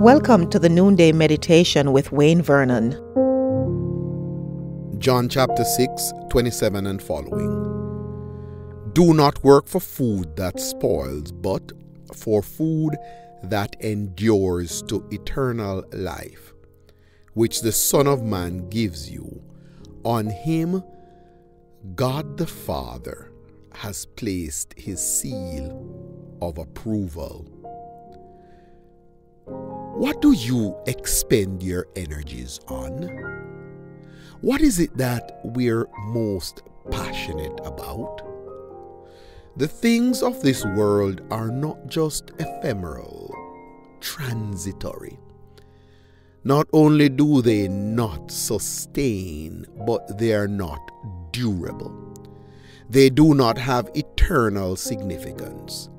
Welcome to the Noonday Meditation with Wayne Vernon. John chapter 6, 27 and following. Do not work for food that spoils, but for food that endures to eternal life, which the Son of Man gives you. On him God the Father has placed his seal of approval. What do you expend your energies on? What is it that we're most passionate about? The things of this world are not just ephemeral, transitory. Not only do they not sustain, but they are not durable. They do not have eternal significance.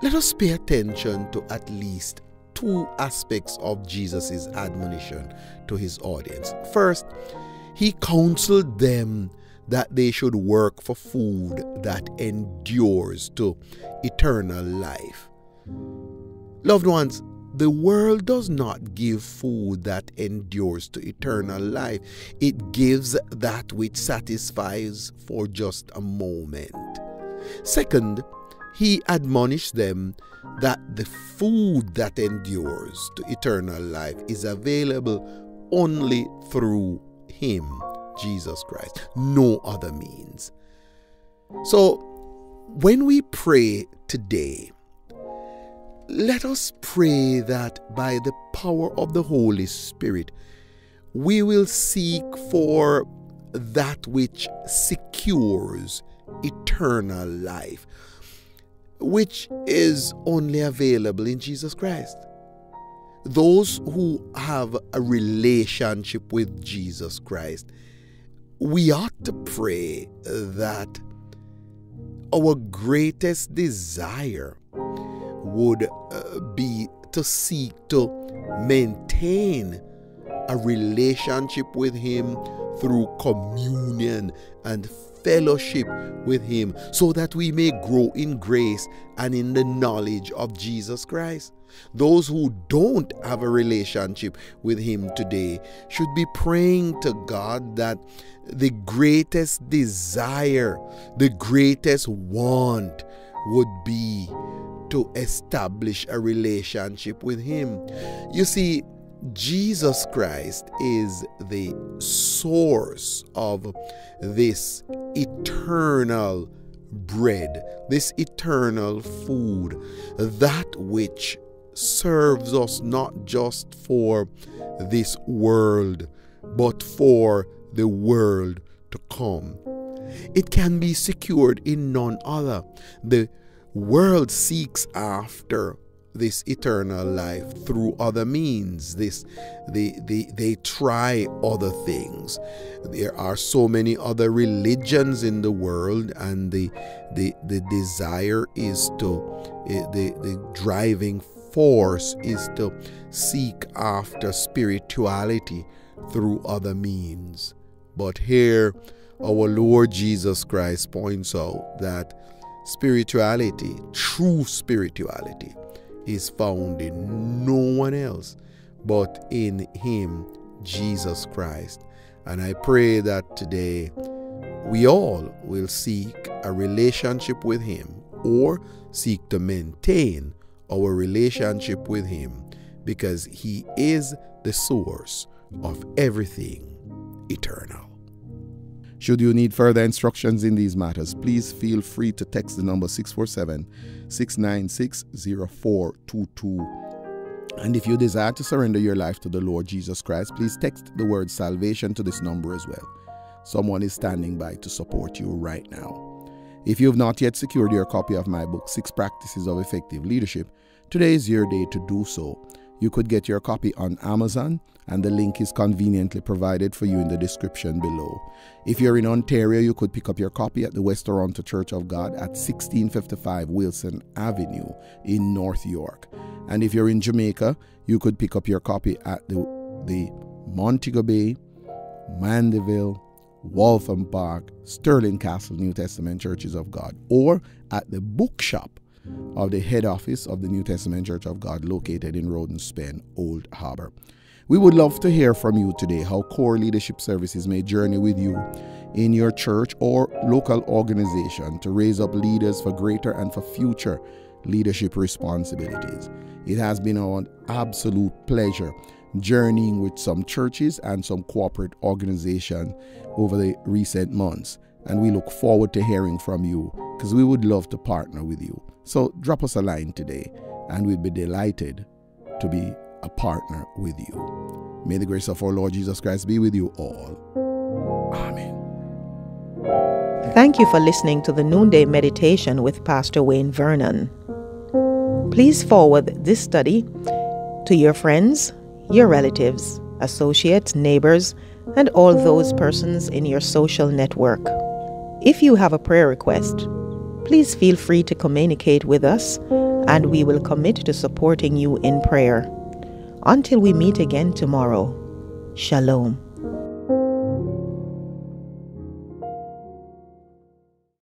Let us pay attention to at least two aspects of Jesus' admonition to his audience. First, he counseled them that they should work for food that endures to eternal life. Loved ones, the world does not give food that endures to eternal life. It gives that which satisfies for just a moment. Second, he admonished them that the food that endures to eternal life is available only through him, Jesus Christ, no other means. So, when we pray today, let us pray that by the power of the Holy Spirit, we will seek for that which secures eternal life, which is only available in Jesus Christ. Those who have a relationship with Jesus Christ, we ought to pray that our greatest desire would be to seek to maintain a relationship with him through communion and fellowship with him, so that we may grow in grace and in the knowledge of Jesus Christ. Those who don't have a relationship with him today should be praying to God that the greatest desire, the greatest want would be to establish a relationship with him. You see, Jesus Christ is the source of this eternal bread, this eternal food, that which serves us not just for this world, but for the world to come. It can be secured in none other. The world seeks after this eternal life through other means. They try other things. There are so many other religions in the world, and the desire is to, the driving force is to seek after spirituality through other means. But here, our Lord Jesus Christ points out that spirituality, true spirituality, is found in no one else but in him, Jesus Christ. And I pray that today we all will seek a relationship with him, or seek to maintain our relationship with him, because he is the source of everything eternal. Should you need further instructions in these matters, please feel free to text the number 647-696-0422. And if you desire to surrender your life to the Lord Jesus Christ, please text the word salvation to this number as well. Someone is standing by to support you right now. If you have not yet secured your copy of my book, 6 Practices of Effective Leadership, today is your day to do so. You could get your copy on Amazon, and the link is conveniently provided for you in the description below. If you're in Ontario, you could pick up your copy at the West Toronto Church of God at 1655 Wilson Avenue in North York. And if you're in Jamaica, you could pick up your copy at the Montego Bay, Mandeville, Waltham Park, Stirling Castle New Testament Churches of God, or at the bookshop of the head office of the New Testament Church of God located in Roden-Spen, Old Harbour. We would love to hear from you today how Core Leadership Services may journey with you in your church or local organization to raise up leaders for greater and for future leadership responsibilities. It has been an absolute pleasure journeying with some churches and some corporate organizations over the recent months, and we look forward to hearing from you because we would love to partner with you. So drop us a line today and we'd be delighted to be a partner with you. May the grace of our Lord Jesus Christ be with you all. Amen. Thank you for listening to the Noonday Meditation with Pastor Wayne Vernon. Please forward this study to your friends, your relatives, associates, neighbors, and all those persons in your social network. If you have a prayer request, please feel free to communicate with us, and we will commit to supporting you in prayer. Until we meet again tomorrow, Shalom.